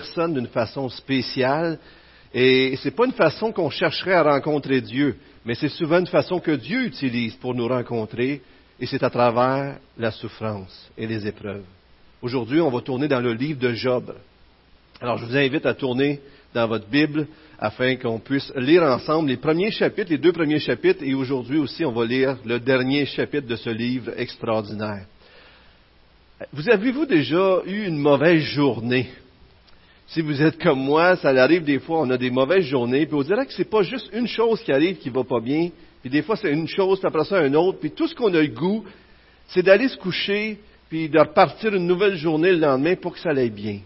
personne d'une façon spéciale. Et ce n'est pas une façon qu'on chercherait à rencontrer Dieu, mais c'est souvent une façon que Dieu utilise pour nous rencontrer, et c'est à travers la souffrance et les épreuves. Aujourd'hui, on va tourner dans le livre de Job. Alors, je vous invite à tourner dans votre Bible afin qu'on puisse lire ensemble les premiers chapitres, les deux premiers chapitres, et aujourd'hui aussi, on va lire le dernier chapitre de ce livre extraordinaire. Avez-vous déjà eu une mauvaise journée? Si vous êtes comme moi, ça arrive des fois, on a des mauvaises journées, puis on dirait que c'est pas juste une chose qui arrive qui va pas bien, puis des fois c'est une chose, puis après ça une autre, puis tout ce qu'on a le goût, c'est d'aller se coucher, puis de repartir une nouvelle journée le lendemain pour que ça aille bien.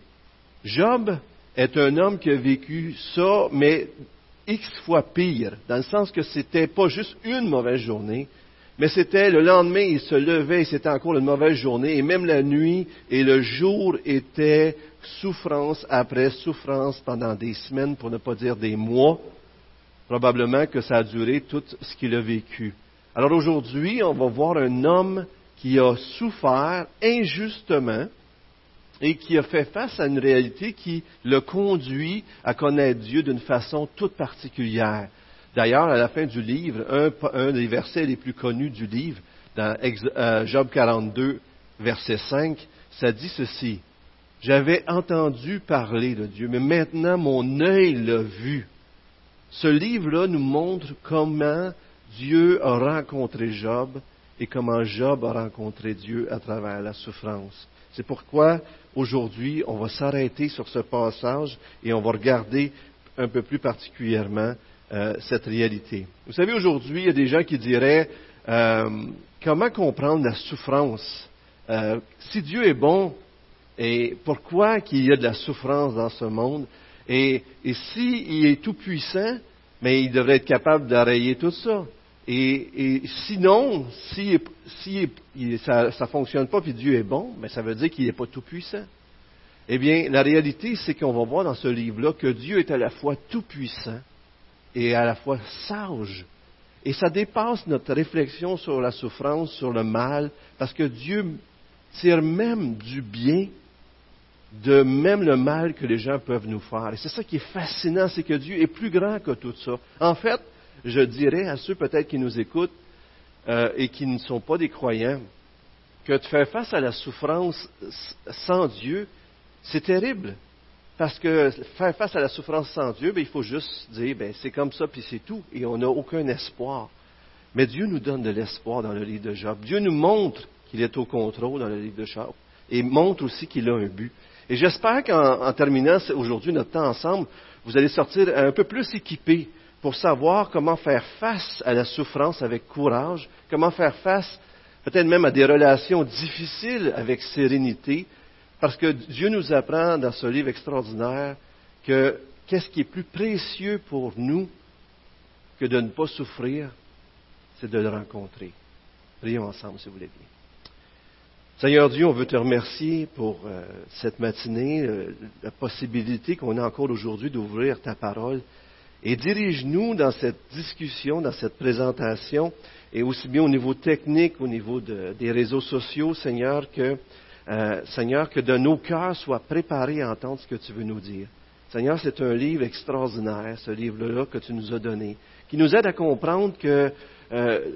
Job est un homme qui a vécu ça, mais X fois pire, dans le sens que c'était pas juste une mauvaise journée, mais c'était le lendemain, il se levait, et c'était encore une mauvaise journée, et même la nuit et le jour étaient souffrance après souffrance pendant des semaines, pour ne pas dire des mois. Probablement que ça a duré tout ce qu'il a vécu. Alors aujourd'hui, on va voir un homme qui a souffert injustement et qui a fait face à une réalité qui le conduit à connaître Dieu d'une façon toute particulière. D'ailleurs, à la fin du livre, un des versets les plus connus du livre, dans Job 42, verset 5, ça dit ceci. « J'avais entendu parler de Dieu, mais maintenant mon œil l'a vu. » Ce livre-là nous montre comment Dieu a rencontré Job et comment Job a rencontré Dieu à travers la souffrance. C'est pourquoi, aujourd'hui, on va s'arrêter sur ce passage et on va regarder un peu plus particulièrement cette réalité. Vous savez, aujourd'hui, il y a des gens qui diraient comment comprendre la souffrance? Si Dieu est bon, et pourquoi qu'il y a de la souffrance dans ce monde? Et s'il est tout puissant, mais il devrait être capable d'arrayer tout ça. Et sinon, si ça ne fonctionne pas, puis Dieu est bon, mais ça veut dire qu'il n'est pas tout puissant. Eh bien, la réalité, c'est qu'on va voir dans ce livre-là que Dieu est à la fois tout puissant et à la fois sage. Et ça dépasse notre réflexion sur la souffrance, sur le mal, parce que Dieu tire même du bien de même le mal que les gens peuvent nous faire. Et c'est ça qui est fascinant, c'est que Dieu est plus grand que tout ça. En fait, je dirais à ceux peut-être qui nous écoutent et qui ne sont pas des croyants, que de faire face à la souffrance sans Dieu, c'est terrible. Parce que faire face à la souffrance sans Dieu, il faut juste dire, c'est comme ça, puis c'est tout, et on n'a aucun espoir. Mais Dieu nous donne de l'espoir dans le livre de Job. Dieu nous montre qu'il est au contrôle dans le livre de Job, et montre aussi qu'il a un but. Et j'espère qu'en terminant aujourd'hui notre temps ensemble, vous allez sortir un peu plus équipés pour savoir comment faire face à la souffrance avec courage, comment faire face peut-être même à des relations difficiles avec sérénité, parce que Dieu nous apprend dans ce livre extraordinaire que qu'est-ce qui est plus précieux pour nous que de ne pas souffrir, c'est de le rencontrer. Prions ensemble, si vous voulez bien. Seigneur Dieu, on veut te remercier pour cette matinée, la possibilité qu'on a encore aujourd'hui d'ouvrir ta parole. Et dirige-nous dans cette discussion, dans cette présentation, et aussi bien au niveau technique, au niveau des réseaux sociaux, Seigneur, que de nos cœurs soient préparés à entendre ce que tu veux nous dire. Seigneur, c'est un livre extraordinaire, ce livre-là que tu nous as donné, qui nous aide à comprendre que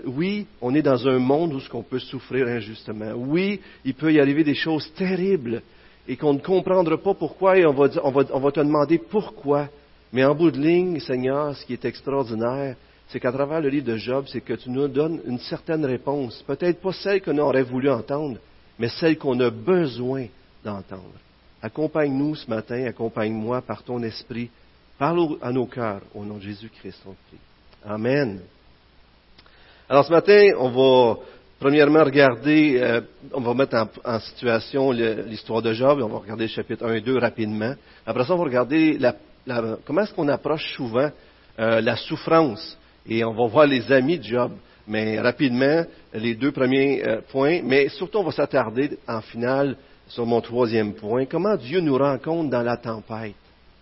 oui, on est dans un monde où on peut souffrir injustement. Oui, il peut y arriver des choses terribles et qu'on ne comprendra pas pourquoi et on va te demander pourquoi. Mais en bout de ligne, Seigneur, ce qui est extraordinaire, c'est qu'à travers le livre de Job, c'est que tu nous donnes une certaine réponse. Peut-être pas celle qu'on aurait voulu entendre, mais celle qu'on a besoin d'entendre. Accompagne-nous ce matin, accompagne-moi par ton esprit. Parle à nos cœurs, au nom de Jésus-Christ, on te prie. Amen. Alors ce matin, on va premièrement regarder, on va mettre en situation l'histoire de Job, on va regarder le chapitre 1 et 2 rapidement. Après ça, on va regarder comment est-ce qu'on approche souvent la souffrance, et on va voir les amis de Job, mais rapidement, les deux premiers points, mais surtout on va s'attarder en finale sur mon troisième point, comment Dieu nous rencontre dans la tempête,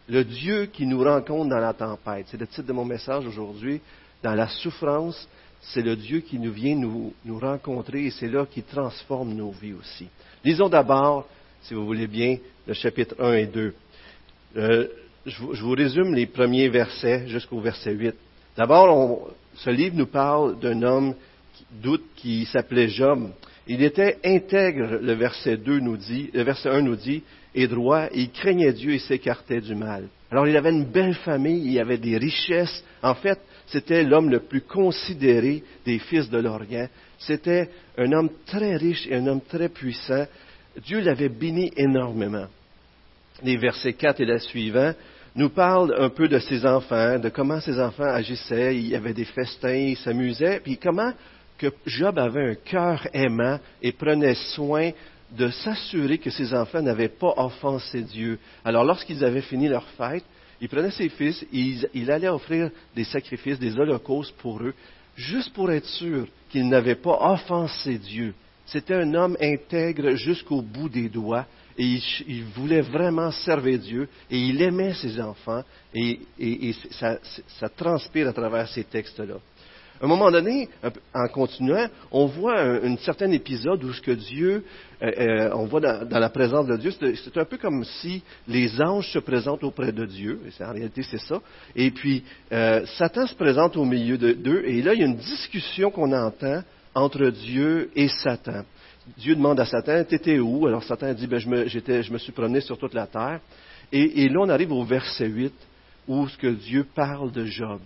le Dieu qui nous rencontre dans la tempête, c'est le titre de mon message aujourd'hui, dans la souffrance. C'est le Dieu qui nous vient nous rencontrer et c'est là qu'il transforme nos vies aussi. Lisons d'abord, si vous voulez bien, le chapitre 1 et 2. Je vous résume les premiers versets jusqu'au verset 8. D'abord, ce livre nous parle d'un homme doute qui s'appelait Job. Il était intègre, le verset 2 nous dit, le verset 1 nous dit, et droit, il craignait Dieu et s'écartait du mal. Alors, il avait une belle famille, il avait des richesses. En fait, c'était l'homme le plus considéré des fils de l'Orient. C'était un homme très riche et un homme très puissant. Dieu l'avait béni énormément. Les versets 4 et la suivante nous parlent un peu de ses enfants, de comment ses enfants agissaient. Il y avait des festins, ils s'amusaient, puis comment que Job avait un cœur aimant et prenait soin de s'assurer que ses enfants n'avaient pas offensé Dieu. Alors, lorsqu'ils avaient fini leur fête, il prenait ses fils et il allait offrir des sacrifices, des holocaustes pour eux, juste pour être sûr qu'ils n'avaient pas offensé Dieu. C'était un homme intègre jusqu'au bout des doigts et il voulait vraiment servir Dieu et il aimait ses enfants et ça transpire à travers ces textes-là. À un moment donné, en continuant, on voit un certain épisode où ce que Dieu, on voit dans la présence de Dieu, c'est un peu comme si les anges se présentent auprès de Dieu, et en réalité c'est ça, et puis Satan se présente au milieu d'eux, et là il y a une discussion qu'on entend entre Dieu et Satan. Dieu demande à Satan, « T'étais où? » Alors Satan dit, « Je me suis promené sur toute la terre. » Et là on arrive au verset 8, où ce que Dieu parle de Job.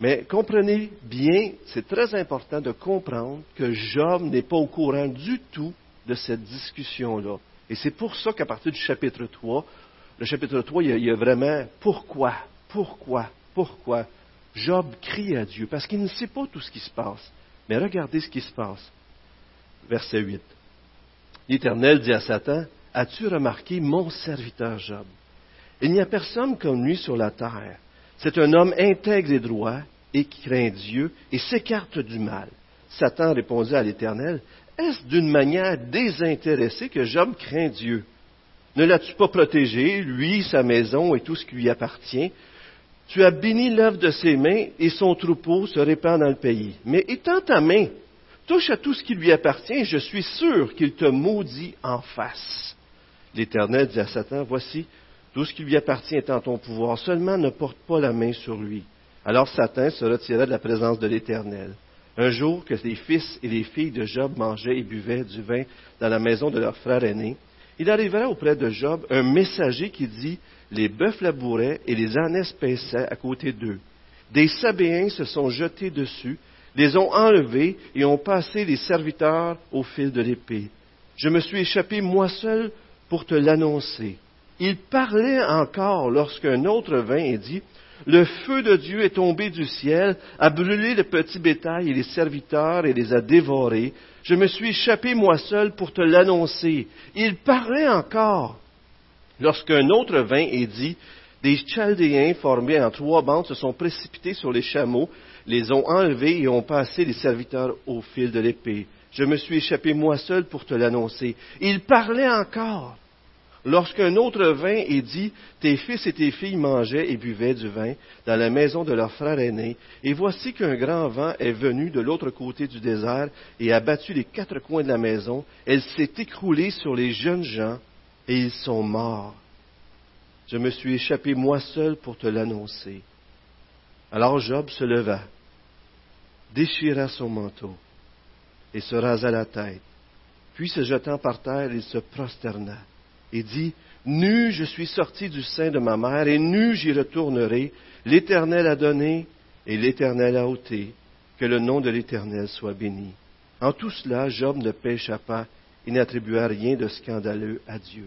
Mais comprenez bien, c'est très important de comprendre que Job n'est pas au courant du tout de cette discussion-là. Et c'est pour ça qu'à partir du chapitre 3, le chapitre 3, il y a vraiment « Pourquoi? Pourquoi? Pourquoi? » Job crie à Dieu, parce qu'il ne sait pas tout ce qui se passe. Mais regardez ce qui se passe. Verset 8. L'Éternel dit à Satan, « As-tu remarqué mon serviteur Job? Il n'y a personne comme lui sur la terre. » C'est un homme intègre et droit, et qui craint Dieu, et s'écarte du mal. Satan répondit à l'Éternel, « Est-ce d'une manière désintéressée que Job craint Dieu? Ne l'as-tu pas protégé, lui, sa maison et tout ce qui lui appartient? Tu as béni l'œuvre de ses mains, et son troupeau se répand dans le pays. Mais étends ta main, touche à tout ce qui lui appartient, je suis sûr qu'il te maudit en face. » L'Éternel dit à Satan, « Voici, tout ce qui lui appartient est en ton pouvoir, seulement ne porte pas la main sur lui. » Alors Satan se retira de la présence de l'Éternel. Un jour que les fils et les filles de Job mangeaient et buvaient du vin dans la maison de leur frère aîné, il arrivera auprès de Job un messager qui dit, « Les bœufs labouraient et les ânes paissaient à côté d'eux. Des Sabéens se sont jetés dessus, les ont enlevés et ont passé les serviteurs au fil de l'épée. Je me suis échappé moi seul pour te l'annoncer. » Il parlait encore lorsqu'un autre vint et dit, « Le feu de Dieu est tombé du ciel, a brûlé le petit bétail et les serviteurs et les a dévorés. Je me suis échappé moi seul pour te l'annoncer. » Il parlait encore lorsqu'un autre vint et dit, « Des Chaldéens formés en 3 bandes se sont précipités sur les chameaux, les ont enlevés et ont passé les serviteurs au fil de l'épée. Je me suis échappé moi seul pour te l'annoncer. » Il parlait encore. Lorsqu'un autre vint et dit, « Tes fils et tes filles mangeaient et buvaient du vin dans la maison de leur frère aîné, et voici qu'un grand vent est venu de l'autre côté du désert et a battu les 4 coins de la maison. Elle s'est écroulée sur les jeunes gens, et ils sont morts. Je me suis échappé moi seul pour te l'annoncer. » Alors Job se leva, déchira son manteau, et se rasa la tête. Puis se jetant par terre, il se prosterna. Et dit, « Nu, je suis sorti du sein de ma mère, et nu, j'y retournerai. L'Éternel a donné, et l'Éternel a ôté. Que le nom de l'Éternel soit béni. » En tout cela, Job ne pécha pas, et n'attribua rien de scandaleux à Dieu.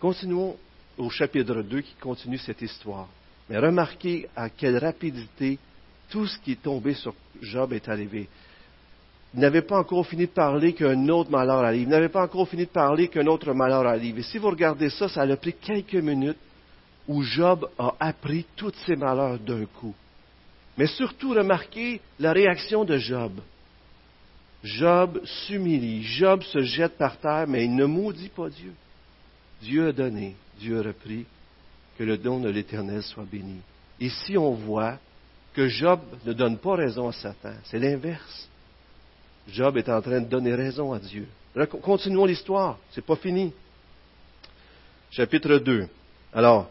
Continuons au chapitre 2 qui continue cette histoire. Mais remarquez à quelle rapidité tout ce qui est tombé sur Job est arrivé. Il n'avait pas encore fini de parler qu'un autre malheur arrive. Il n'avait pas encore fini de parler qu'un autre malheur arrive. Et si vous regardez ça, ça a pris quelques minutes où Job a appris tous ces malheurs d'un coup. Mais surtout, remarquez la réaction de Job. Job s'humilie. Job se jette par terre, mais il ne maudit pas Dieu. Dieu a donné, Dieu a repris, que le don de l'Éternel soit béni. Ici, on voit que Job ne donne pas raison à Satan. C'est l'inverse. Job est en train de donner raison à Dieu. Continuons l'histoire, c'est pas fini. Chapitre 2. Alors,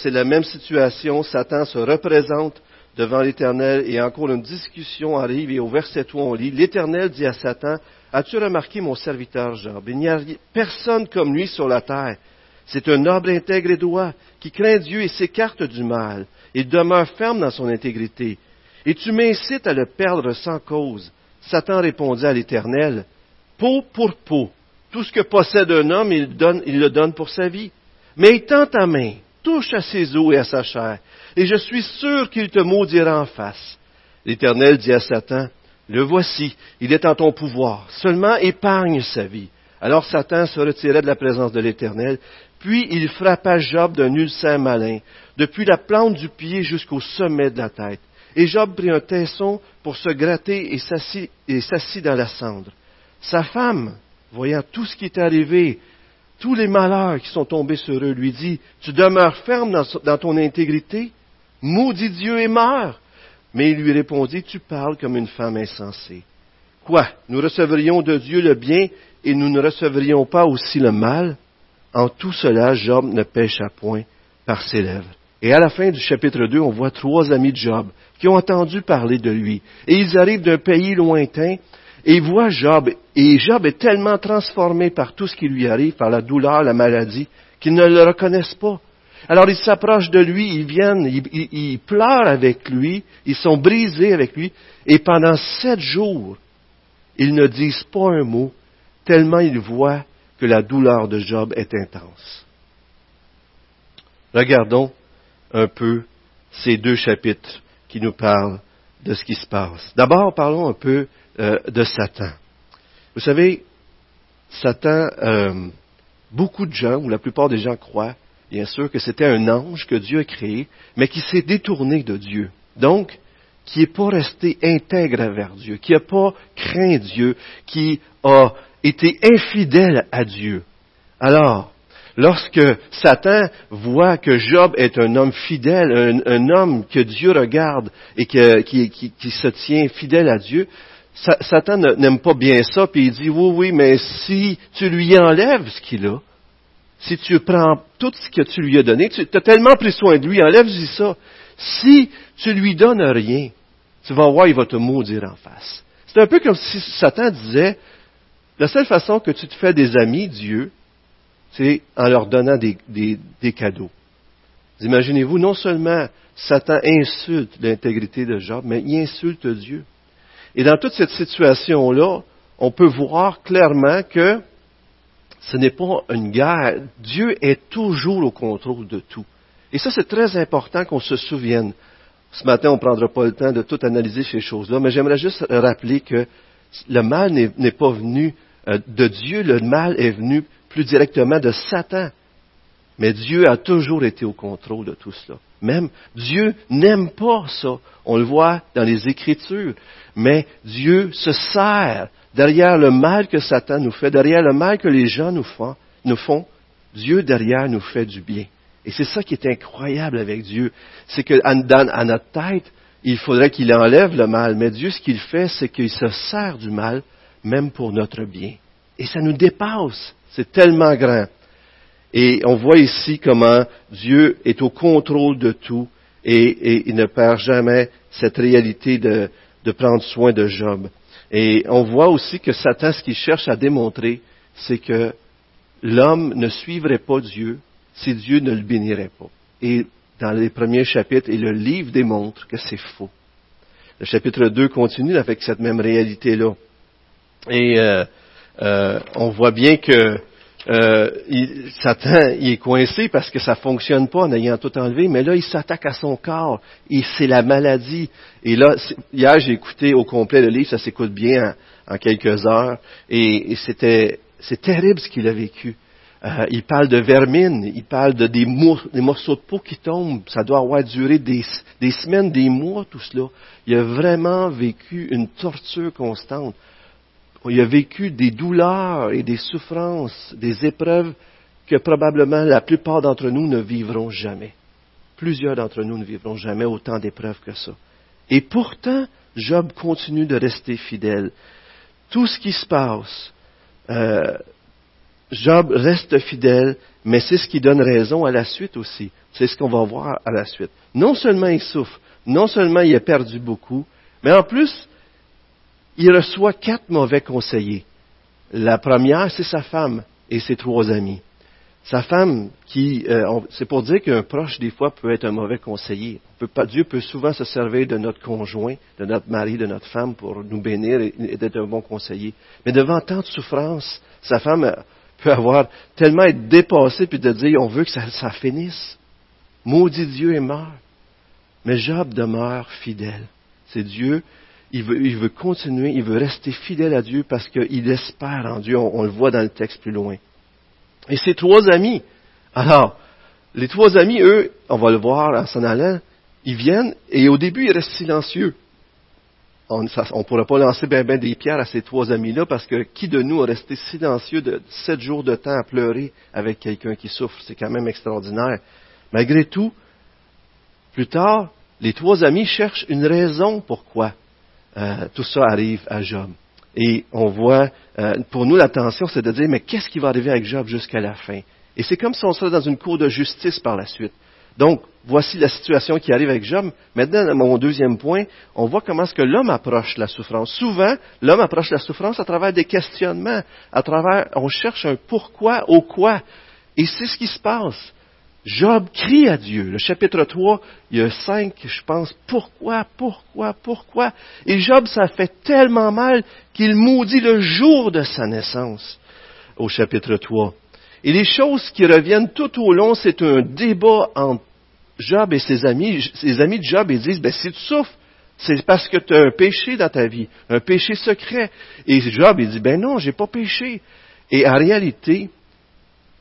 c'est la même situation. Satan se représente devant l'Éternel et encore une discussion arrive et au verset 3, on lit « L'Éternel dit à Satan, « As-tu remarqué mon serviteur Job? Il n'y a personne comme lui sur la terre. C'est un noble, intègre et droit, qui craint Dieu et s'écarte du mal. Il demeure ferme dans son intégrité. Et tu m'incites à le perdre sans cause. » Satan répondit à l'Éternel, « Peau pour peau, tout ce que possède un homme, il le donne pour sa vie. Mais étends ta main, touche à ses os et à sa chair, et je suis sûr qu'il te maudira en face. » L'Éternel dit à Satan, « Le voici, il est en ton pouvoir, seulement épargne sa vie. » Alors Satan se retirait de la présence de l'Éternel, puis il frappa Job d'un ulcère malin, depuis la plante du pied jusqu'au sommet de la tête. Et Job prit un tesson pour se gratter et s'assit dans la cendre. Sa femme, voyant tout ce qui est arrivé, tous les malheurs qui sont tombés sur eux, lui dit, « Tu demeures ferme dans ton intégrité? Maudit Dieu et meurs! » Mais il lui répondit, « Tu parles comme une femme insensée. Quoi? Nous recevrions de Dieu le bien et nous ne recevrions pas aussi le mal? » En tout cela, Job ne pécha point par ses lèvres. Et à la fin du chapitre 2, on voit 3 amis de Job qui ont entendu parler de lui. Et ils arrivent d'un pays lointain et voient Job. Et Job est tellement transformé par tout ce qui lui arrive, par la douleur, la maladie, qu'ils ne le reconnaissent pas. Alors ils s'approchent de lui, ils viennent, ils pleurent avec lui, ils sont brisés avec lui. Et pendant 7 jours, ils ne disent pas un mot, tellement ils voient que la douleur de Job est intense. Regardons un peu ces 2 chapitres qui nous parlent de ce qui se passe. D'abord, parlons un peu de Satan. Vous savez, Satan, beaucoup de gens, ou la plupart des gens croient, bien sûr, que c'était un ange que Dieu a créé, mais qui s'est détourné de Dieu. Donc, qui n'est pas resté intègre envers Dieu, qui n'a pas craint Dieu, qui a été infidèle à Dieu. Alors, lorsque Satan voit que Job est un homme fidèle, un homme que Dieu regarde et qui se tient fidèle à Dieu, Satan n'aime pas bien ça, puis il dit, oui, mais si tu lui enlèves ce qu'il a, si tu prends tout ce que tu lui as donné, tu as tellement pris soin de lui, enlève-lui ça. Si tu lui donnes rien, tu vas voir, il va te maudire en face. C'est un peu comme si Satan disait, la seule façon que tu te fais des amis, Dieu, c'est en leur donnant des cadeaux. Imaginez-vous, non seulement Satan insulte l'intégrité de Job, mais il insulte Dieu. Et dans toute cette situation-là, on peut voir clairement que ce n'est pas une guerre. Dieu est toujours au contrôle de tout. Et ça, c'est très important qu'on se souvienne. Ce matin, on ne prendra pas le temps de tout analyser ces choses-là, mais j'aimerais juste rappeler que le mal n'est pas venu de Dieu, le mal est venu plus directement de Satan. Mais Dieu a toujours été au contrôle de tout cela. Même Dieu n'aime pas ça. On le voit dans les Écritures. Mais Dieu se sert derrière le mal que Satan nous fait, derrière le mal que les gens nous font. Dieu derrière nous fait du bien. Et c'est ça qui est incroyable avec Dieu. C'est qu'à notre tête, il faudrait qu'il enlève le mal. Mais Dieu, ce qu'il fait, c'est qu'il se sert du mal, même pour notre bien. Et ça nous dépasse. C'est tellement grand. Et on voit ici comment Dieu est au contrôle de tout et il ne perd jamais cette réalité de prendre soin de Job. Et on voit aussi que Satan, ce qu'il cherche à démontrer, c'est que l'homme ne suivrait pas Dieu si Dieu ne le bénirait pas. Et dans les premiers chapitres, et le livre démontre que c'est faux. Le chapitre 2 continue avec cette même réalité-là. Et on voit bien que Satan, il est coincé parce que ça fonctionne pas en ayant tout enlevé, mais là, il s'attaque à son corps et c'est la maladie. Et là, hier, j'ai écouté au complet le livre, ça s'écoute bien en quelques heures et c'est terrible ce qu'il a vécu. Il parle de vermine, il parle de des morceaux de peau qui tombent, ça doit avoir duré des semaines, des mois, tout cela. Il a vraiment vécu une torture constante. Il a vécu des douleurs et des souffrances, des épreuves que probablement la plupart d'entre nous ne vivront jamais. Plusieurs d'entre nous ne vivront jamais autant d'épreuves que ça. Et pourtant, Job continue de rester fidèle. Tout ce qui se passe, Job reste fidèle, mais c'est ce qui donne raison à la suite aussi. C'est ce qu'on va voir à la suite. Non seulement il souffre, non seulement il a perdu beaucoup, mais en plus, il reçoit 4 mauvais conseillers. La première, c'est sa femme et ses 3 amis. Sa femme, c'est pour dire qu'un proche, des fois, peut être un mauvais conseiller. Dieu peut souvent se servir de notre conjoint, de notre mari, de notre femme pour nous bénir et d'être un bon conseiller. Mais devant tant de souffrances, sa femme peut tellement être dépassée puis de dire, on veut que ça finisse. Maudit Dieu et meurt. Mais Job demeure fidèle. C'est Dieu, il veut continuer, il veut rester fidèle à Dieu parce qu'il espère en Dieu. On le voit dans le texte plus loin. Et ses 3 amis. Alors, les 3 amis, eux, on va le voir en s'en allant, ils viennent et au début, ils restent silencieux. On ne pourra pas lancer ben des pierres à ces 3 amis-là parce que qui de nous a resté silencieux de 7 jours de temps à pleurer avec quelqu'un qui souffre? C'est quand même extraordinaire. Malgré tout, plus tard, les 3 amis cherchent une raison pourquoi tout ça arrive à Job. Et on voit, pour nous, la tension, c'est de dire, mais qu'est-ce qui va arriver avec Job jusqu'à la fin? Et c'est comme si on serait dans une cour de justice par la suite. Donc, voici la situation qui arrive avec Job. Maintenant, mon deuxième point, on voit comment est-ce que l'homme approche la souffrance. Souvent, l'homme approche la souffrance à travers des questionnements, on cherche un pourquoi au quoi. Et c'est ce qui se passe. Job crie à Dieu. Le chapitre 3, il y a 5, je pense, pourquoi? Et Job, ça fait tellement mal qu'il maudit le jour de sa naissance, au chapitre 3. Et les choses qui reviennent tout au long, c'est un débat entre Job et ses amis. Ses amis de Job, ils disent, si tu souffres, c'est parce que tu as un péché dans ta vie, un péché secret. Et Job, il dit, non, j'ai pas péché. Et en réalité,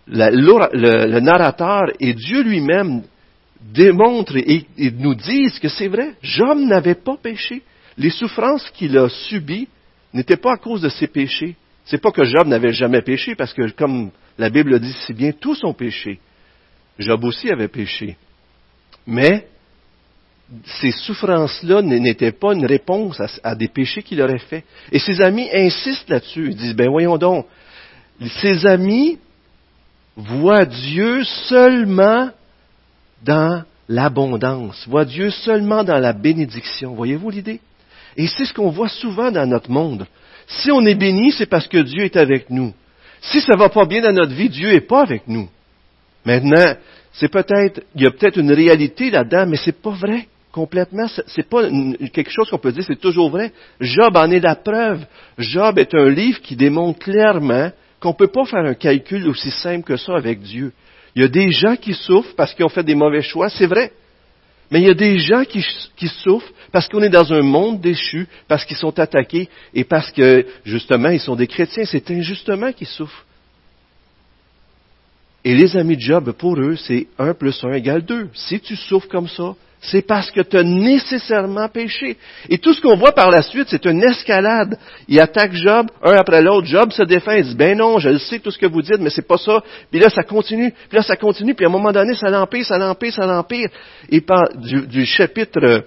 le narrateur et Dieu lui-même démontrent et nous disent que c'est vrai. Job n'avait pas péché. Les souffrances qu'il a subies n'étaient pas à cause de ses péchés. C'est pas que Job n'avait jamais péché, parce que comme la Bible le dit si bien, tous ont péché. Job aussi avait péché. Mais ces souffrances-là n'étaient pas une réponse à des péchés qu'il aurait faits. Et ses amis insistent là-dessus. Ils disent, voyons donc, ses amis voit Dieu seulement dans l'abondance, voit Dieu seulement dans la bénédiction. Voyez-vous l'idée? Et c'est ce qu'on voit souvent dans notre monde. Si on est béni, c'est parce que Dieu est avec nous. Si ça ne va pas bien dans notre vie, Dieu n'est pas avec nous. Maintenant, il y a peut-être une réalité là-dedans, mais ce n'est pas vrai complètement. Ce n'est pas quelque chose qu'on peut dire, c'est toujours vrai. Job en est la preuve. Job est un livre qui démontre clairement qu'on ne peut pas faire un calcul aussi simple que ça avec Dieu. Il y a des gens qui souffrent parce qu'ils ont fait des mauvais choix, c'est vrai. Mais il y a des gens qui souffrent parce qu'on est dans un monde déchu, parce qu'ils sont attaqués et parce que, justement, ils sont des chrétiens. C'est injustement qu'ils souffrent. Et les amis de Job, pour eux, c'est 1 + 1 = 2. Si tu souffres comme ça, c'est parce que tu as nécessairement péché. Et tout ce qu'on voit par la suite, c'est une escalade. Ils attaquent Job, un après l'autre. Job se défend, il dit, non, je le sais tout ce que vous dites, mais c'est pas ça. Puis là, ça continue, puis là, ça continue, puis à un moment donné, ça l'empire. Et du chapitre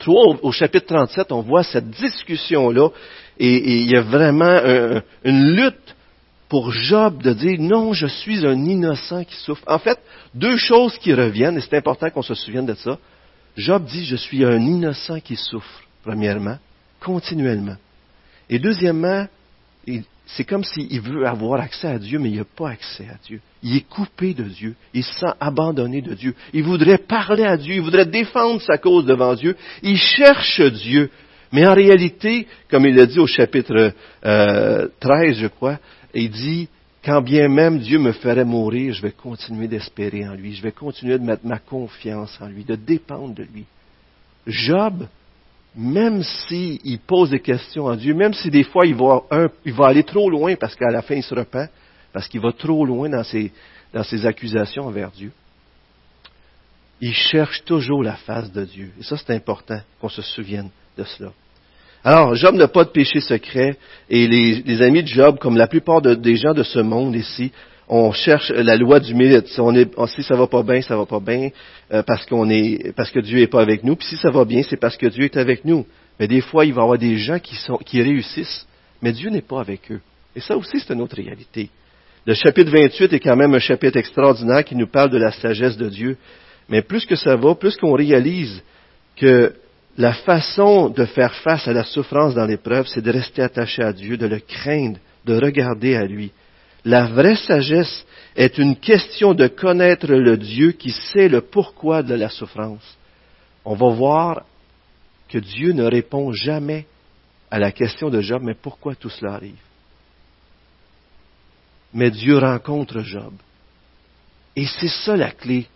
3 au chapitre 37, on voit cette discussion-là. Et il y a vraiment une lutte pour Job de dire, non, je suis un innocent qui souffre. En fait, 2 choses qui reviennent, et c'est important qu'on se souvienne de ça. Job dit, je suis un innocent qui souffre, premièrement, continuellement. Et deuxièmement, c'est comme s'il veut avoir accès à Dieu, mais il n'a pas accès à Dieu. Il est coupé de Dieu. Il se sent abandonné de Dieu. Il voudrait parler à Dieu. Il voudrait défendre sa cause devant Dieu. Il cherche Dieu. Mais en réalité, comme il l'a dit au chapitre 13, je crois, il dit, quand bien même Dieu me ferait mourir, je vais continuer d'espérer en lui. Je vais continuer de mettre ma confiance en lui, de dépendre de lui. Job, même s'il pose des questions à Dieu, même si des fois il va aller trop loin parce qu'à la fin il se repent, parce qu'il va trop loin dans ses accusations envers Dieu, il cherche toujours la face de Dieu. Et ça, c'est important qu'on se souvienne de cela. Alors, Job n'a pas de péché secret, et les amis de Job, comme la plupart des gens de ce monde ici, on cherche la loi du mérite. Si ça va pas bien, parce que Dieu est pas avec nous. Puis si ça va bien, c'est parce que Dieu est avec nous. Mais des fois, il va y avoir des gens qui réussissent, mais Dieu n'est pas avec eux. Et ça aussi, c'est une autre réalité. Le chapitre 28 est quand même un chapitre extraordinaire qui nous parle de la sagesse de Dieu. Mais plus que ça va, plus qu'on réalise que la façon de faire face à la souffrance dans l'épreuve, c'est de rester attaché à Dieu, de le craindre, de regarder à lui. La vraie sagesse est une question de connaître le Dieu qui sait le pourquoi de la souffrance. On va voir que Dieu ne répond jamais à la question de Job, mais pourquoi tout cela arrive? Mais Dieu rencontre Job. Et c'est ça la clé.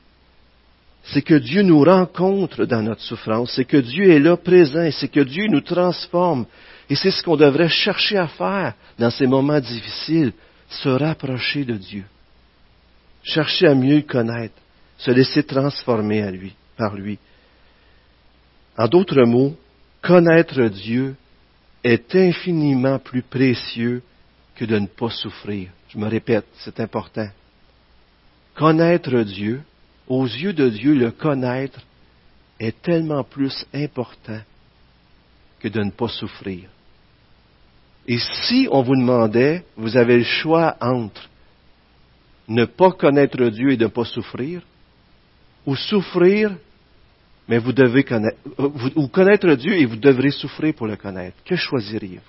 C'est que Dieu nous rencontre dans notre souffrance, c'est que Dieu est là présent, et c'est que Dieu nous transforme. Et c'est ce qu'on devrait chercher à faire dans ces moments difficiles, se rapprocher de Dieu, chercher à mieux le connaître, se laisser transformer à lui, par lui. En d'autres mots, connaître Dieu est infiniment plus précieux que de ne pas souffrir. Je me répète, c'est important. Connaître Dieu, aux yeux de Dieu, le connaître est tellement plus important que de ne pas souffrir. Et si on vous demandait, vous avez le choix entre ne pas connaître Dieu et ne pas souffrir, ou souffrir, mais vous devez connaître, ou connaître Dieu et vous devrez souffrir pour le connaître, que choisiriez-vous?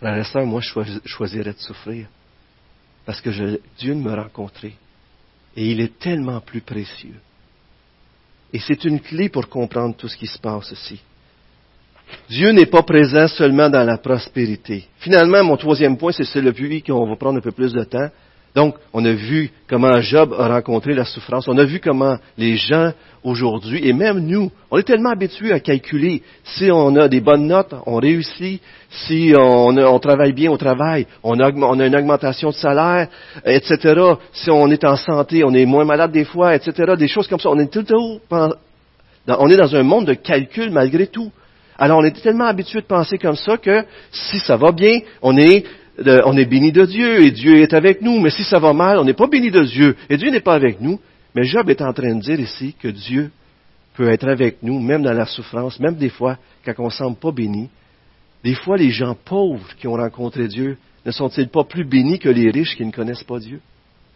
Frères et sœurs, moi, je choisirais de souffrir parce que Dieu ne me rencontrait. Et il est tellement plus précieux. Et c'est une clé pour comprendre tout ce qui se passe ici. Dieu n'est pas présent seulement dans la prospérité. Finalement, mon troisième point, c'est celui qu'on va prendre un peu plus de temps. Donc, on a vu comment Job a rencontré la souffrance. On a vu comment les gens aujourd'hui, et même nous, on est tellement habitués à calculer. Si on a des bonnes notes, on réussit. Si on travaille bien au travail, on a une augmentation de salaire, etc. Si on est en santé, on est moins malade des fois, etc. Des choses comme ça. On est dans un monde de calcul malgré tout. Alors, on est tellement habitués de penser comme ça que si ça va bien, on est béni de Dieu et Dieu est avec nous. Mais si ça va mal, on n'est pas béni de Dieu et Dieu n'est pas avec nous. Mais Job est en train de dire ici que Dieu peut être avec nous, même dans la souffrance, même des fois, quand on ne semble pas béni. Des fois, les gens pauvres qui ont rencontré Dieu, ne sont-ils pas plus bénis que les riches qui ne connaissent pas Dieu?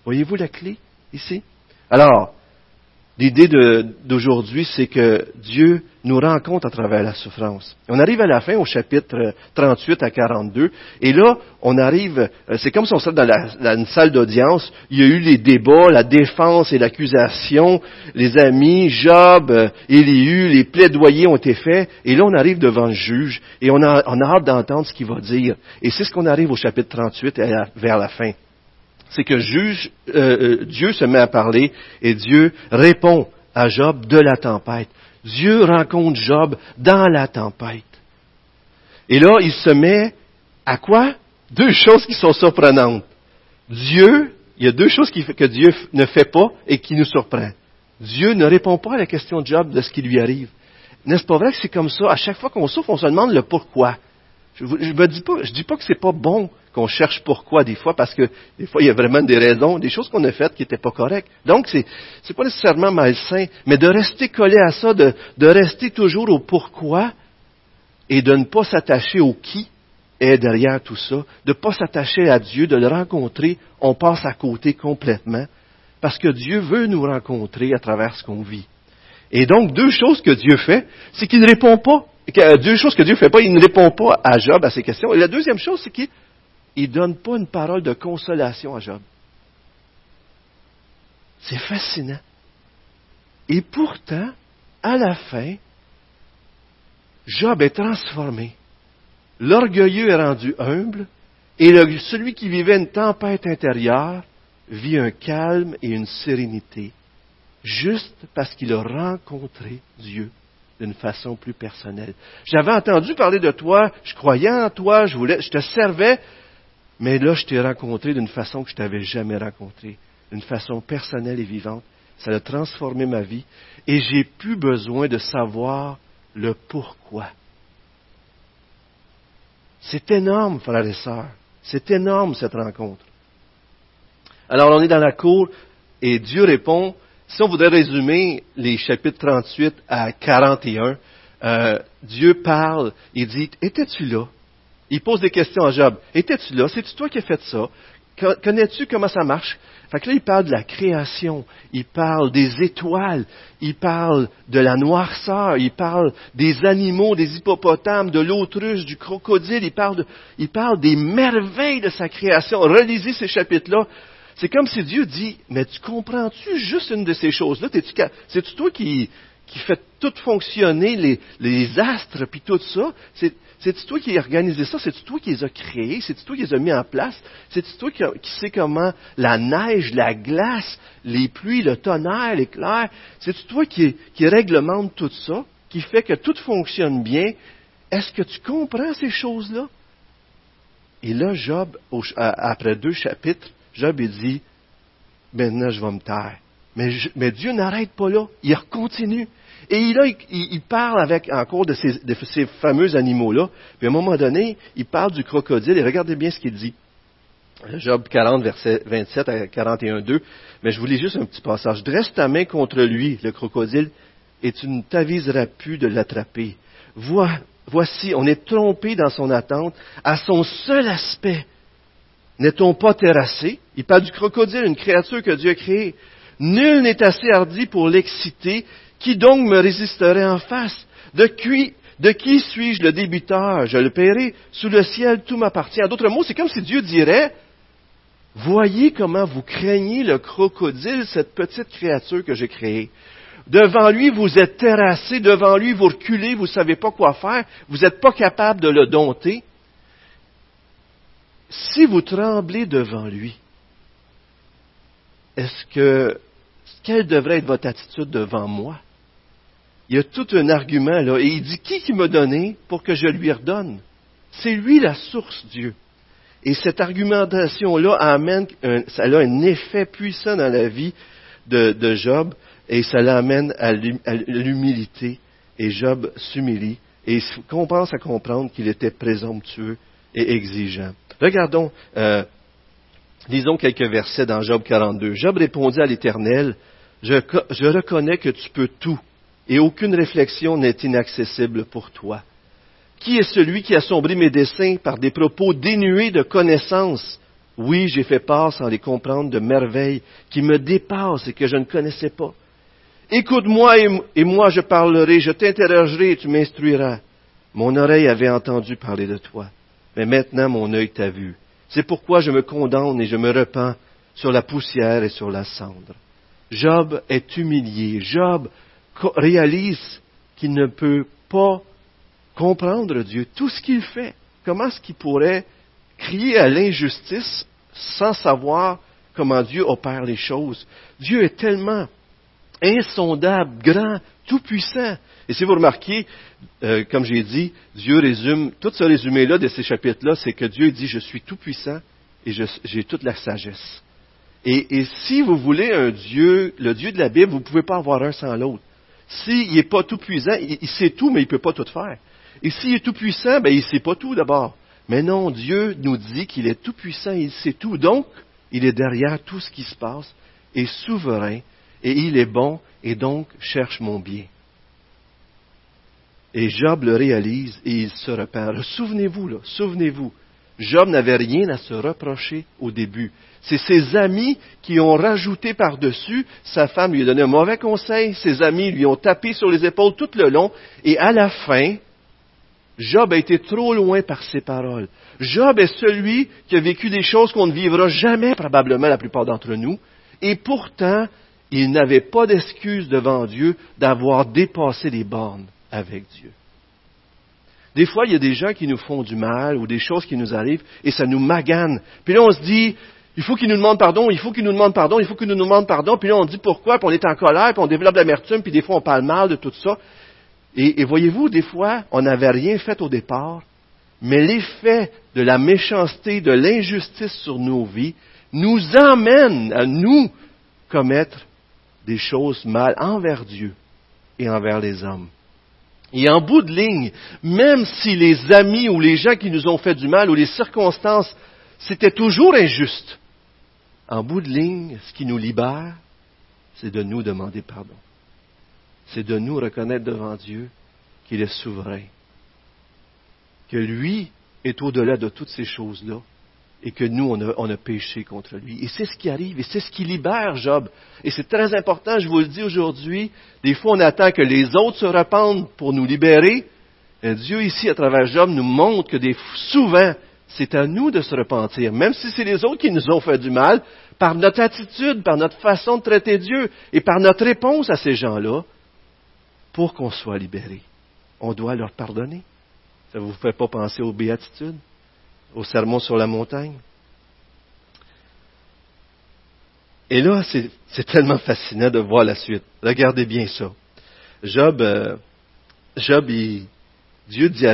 Voyez-vous la clé ici? Alors, l'idée d'aujourd'hui, c'est que Dieu nous rencontre à travers la souffrance. On arrive à la fin, au chapitre 38 à 42, et là, on arrive, c'est comme si on serait dans une salle d'audience, il y a eu les débats, la défense et l'accusation, les amis, Job, Élihu, les plaidoyers ont été faits, et là, on arrive devant le juge, et on a hâte d'entendre ce qu'il va dire. Et c'est ce qu'on arrive au chapitre 38 vers la fin. C'est que Dieu se met à parler et Dieu répond à Job de la tempête. Dieu rencontre Job dans la tempête. Et là, il se met à quoi? Deux choses qui sont surprenantes. Il y a deux choses que Dieu ne fait pas et qui nous surprend. Dieu ne répond pas à la question de Job de ce qui lui arrive. N'est-ce pas vrai que c'est comme ça? À chaque fois qu'on souffre, on se demande le pourquoi. Je ne dis pas que c'est pas bon qu'on cherche pourquoi des fois, parce que des fois, il y a vraiment des raisons, des choses qu'on a faites qui n'étaient pas correctes. Donc, c'est pas nécessairement malsain, mais de rester collé à ça, de rester toujours au pourquoi et de ne pas s'attacher au qui est derrière tout ça, de ne pas s'attacher à Dieu, de le rencontrer, on passe à côté complètement, parce que Dieu veut nous rencontrer à travers ce qu'on vit. Et donc, deux choses que Dieu fait, c'est qu'il ne répond pas. Deux choses que Dieu ne fait pas, il ne répond pas à Job, à ses questions. Et la deuxième chose, c'est qu'il ne donne pas une parole de consolation à Job. C'est fascinant. Et pourtant, à la fin, Job est transformé. L'orgueilleux est rendu humble, et celui qui vivait une tempête intérieure vit un calme et une sérénité, juste parce qu'il a rencontré Dieu d'une façon plus personnelle. J'avais entendu parler de toi, je croyais en toi, je te servais, mais là, je t'ai rencontré d'une façon que je ne t'avais jamais rencontrée, d'une façon personnelle et vivante. Ça a transformé ma vie et j'ai plus besoin de savoir le pourquoi. C'est énorme, frères et sœurs. C'est énorme, cette rencontre. Alors, on est dans la cour et Dieu répond. Si on voudrait résumer les chapitres 38 à 41, Dieu parle, il dit « Étais-tu là? » Il pose des questions à Job. Étais-tu là? C'est-tu toi qui as fait ça? Connais-tu comment ça marche? Fait que là, il parle de la création, il parle des étoiles, il parle de la noirceur, il parle des animaux, des hippopotames, de l'autruche, du crocodile, il parle des merveilles de sa création. Relisez ces chapitres-là. C'est comme si Dieu dit, mais tu comprends-tu juste une de ces choses-là? C'est-tu toi qui fait tout fonctionner, les astres, puis tout ça? C'est-tu toi qui as organisé ça? C'est-tu toi qui les as créés? C'est-tu toi qui les as mis en place? C'est-tu toi qui sais comment la neige, la glace, les pluies, le tonnerre, l'éclair? C'est-tu toi qui réglemente tout ça, qui fait que tout fonctionne bien? Est-ce que tu comprends ces choses-là? Et là, Job, après 2 chapitres, Job, il dit, « Maintenant, je vais me taire. » Mais Dieu n'arrête pas là. Il continue. Et là, il parle encore de ces fameux animaux-là. Puis à un moment donné, il parle du crocodile. Et regardez bien ce qu'il dit. Job 40, verset 27 à 41, 2. Mais je vous lis juste un petit passage. « Dresse ta main contre lui, le crocodile, et tu ne t'aviseras plus de l'attraper. Voici, on est trompé dans son attente à son seul aspect. N'est-on pas terrassé? » Il parle du crocodile, une créature que Dieu a créée. « Nul n'est assez hardi pour l'exciter. Qui donc me résisterait en face? De qui suis-je le débiteur? Je le paierai. Sous le ciel, tout m'appartient. » En d'autres mots, c'est comme si Dieu dirait, « Voyez comment vous craignez le crocodile, cette petite créature que j'ai créée. Devant lui, vous êtes terrassés. Devant lui, vous reculez. Vous ne savez pas quoi faire. Vous n'êtes pas capable de le dompter. Si vous tremblez devant lui, quelle devrait être votre attitude devant moi? » Il y a tout un argument là. Et il dit, qui m'a donné pour que je lui redonne? C'est lui la source, Dieu. Et cette argumentation-là ça a un effet puissant dans la vie de Job, et ça l'amène à l'humilité. Et Job s'humilie et commence à comprendre qu'il était présomptueux et exigeant. Regardons, lisons quelques versets dans Job 42. « Job répondit à l'Éternel, « Je reconnais que tu peux tout, et aucune réflexion n'est inaccessible pour toi. Qui est celui qui assombrit mes desseins par des propos dénués de connaissances? Oui, j'ai fait part sans les comprendre de merveilles qui me dépassent et que je ne connaissais pas. Écoute-moi et moi je parlerai, je t'interrogerai et tu m'instruiras. Mon oreille avait entendu parler de toi, mais maintenant mon œil t'a vu. C'est pourquoi je me condamne et je me repens sur la poussière et sur la cendre. » Job est humilié. Job réalise qu'il ne peut pas comprendre Dieu. Tout ce qu'il fait, comment est-ce qu'il pourrait crier à l'injustice sans savoir comment Dieu opère les choses? Dieu est tellement insondable, grand, tout-puissant. Et si vous remarquez, comme j'ai dit, Dieu résume, tout ce résumé-là de ces chapitres-là, c'est que Dieu dit « Je suis tout-puissant et j'ai toute la sagesse ». Et si vous voulez un Dieu, le Dieu de la Bible, vous ne pouvez pas avoir un sans l'autre. S'il n'est pas tout-puissant, il sait tout, mais il ne peut pas tout faire. Et s'il est tout-puissant, ben il ne sait pas tout d'abord. Mais non, Dieu nous dit qu'il est tout-puissant et il sait tout. Donc, il est derrière tout ce qui se passe, est souverain, et il est bon, et donc cherche mon bien. Et Job le réalise et il se repent. Souvenez-vous, Job n'avait rien à se reprocher au début. C'est ses amis qui ont rajouté par-dessus. Sa femme lui a donné un mauvais conseil. Ses amis lui ont tapé sur les épaules tout le long. Et à la fin, Job a été trop loin par ses paroles. Job est celui qui a vécu des choses qu'on ne vivra jamais, probablement la plupart d'entre nous. Et pourtant, il n'avait pas d'excuse devant Dieu d'avoir dépassé les bornes avec Dieu. Des fois, il y a des gens qui nous font du mal ou des choses qui nous arrivent et ça nous magane. Puis là, on se dit, il faut qu'ils nous demandent pardon, il faut qu'ils nous demandent pardon, il faut qu'ils nous demandent pardon. Puis là, on dit pourquoi, puis on est en colère, puis on développe l'amertume, puis des fois, on parle mal de tout ça. Et voyez-vous, des fois, on n'avait rien fait au départ, mais l'effet de la méchanceté, de l'injustice sur nos vies nous emmène à nous commettre des choses mal envers Dieu et envers les hommes. Et en bout de ligne, même si les amis ou les gens qui nous ont fait du mal ou les circonstances, c'était toujours injuste, en bout de ligne, ce qui nous libère, c'est de nous demander pardon. C'est de nous reconnaître devant Dieu qu'il est souverain, que lui est au-delà de toutes ces choses-là et que nous, on a péché contre lui. Et c'est ce qui arrive et c'est ce qui libère Job. Et c'est très important, je vous le dis aujourd'hui, des fois on attend que les autres se repentent pour nous libérer. Et Dieu ici, à travers Job, nous montre que souvent, c'est à nous de se repentir, même si c'est les autres qui nous ont fait du mal, par notre attitude, par notre façon de traiter Dieu et par notre réponse à ces gens-là, pour qu'on soit libérés. On doit leur pardonner. Ça ne vous fait pas penser aux béatitudes, au sermon sur la montagne? Et là, c'est tellement fascinant de voir la suite. Regardez bien ça. Dieu dit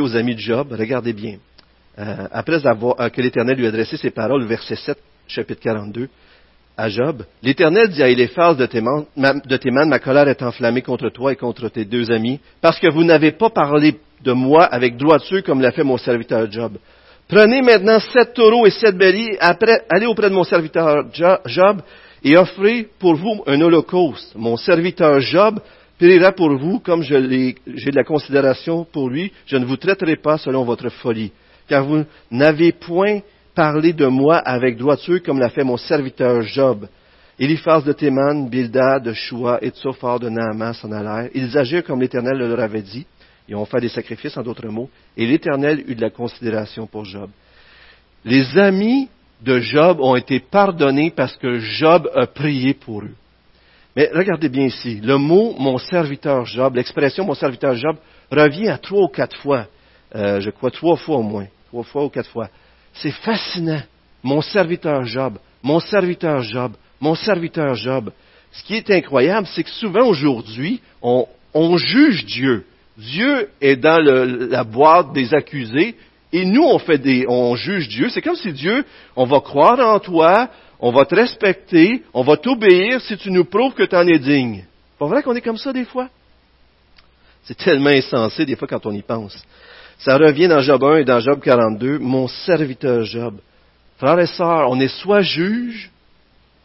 aux amis de Job, regardez bien, après que l'Éternel lui a adressé ces paroles, verset 7, chapitre 42, à Job, « L'Éternel dit à Éléphaz de Théman, ma colère est enflammée contre toi et contre tes deux amis, parce que vous n'avez pas parlé de moi avec droiture comme l'a fait mon serviteur Job. Prenez maintenant 7 taureaux et 7 béliers, après, allez auprès de mon serviteur Job et offrez pour vous un holocauste. Mon serviteur Job périra pour vous, comme j'ai de la considération pour lui, je ne vous traiterai pas selon votre folie, car vous n'avez point parlé de moi avec droiture comme l'a fait mon serviteur Job. » Éliphaz de Théman, Bildad de Choua et Tsophar de Naaman s'en allèrent. Ils agirent comme l'Éternel leur avait dit. Ils ont fait des sacrifices, en d'autres mots, et l'Éternel eut de la considération pour Job. Les amis de Job ont été pardonnés parce que Job a prié pour eux. Mais regardez bien ici, le mot « mon serviteur Job », l'expression « mon serviteur Job » revient à 3 ou 4 fois, je crois 3 fois au moins, 3 fois ou 4 fois. C'est fascinant, « mon serviteur Job »,« mon serviteur Job »,« mon serviteur Job ». Ce qui est incroyable, c'est que souvent aujourd'hui, on juge Dieu. Dieu est dans la boîte des accusés et nous, on juge Dieu. C'est comme si Dieu, on va croire en toi, on va te respecter, on va t'obéir si tu nous prouves que tu en es digne. C'est pas vrai qu'on est comme ça des fois? C'est tellement insensé des fois quand on y pense. Ça revient dans Job 1 et dans Job 42, « Mon serviteur Job ». Frères et sœurs, on est soit juge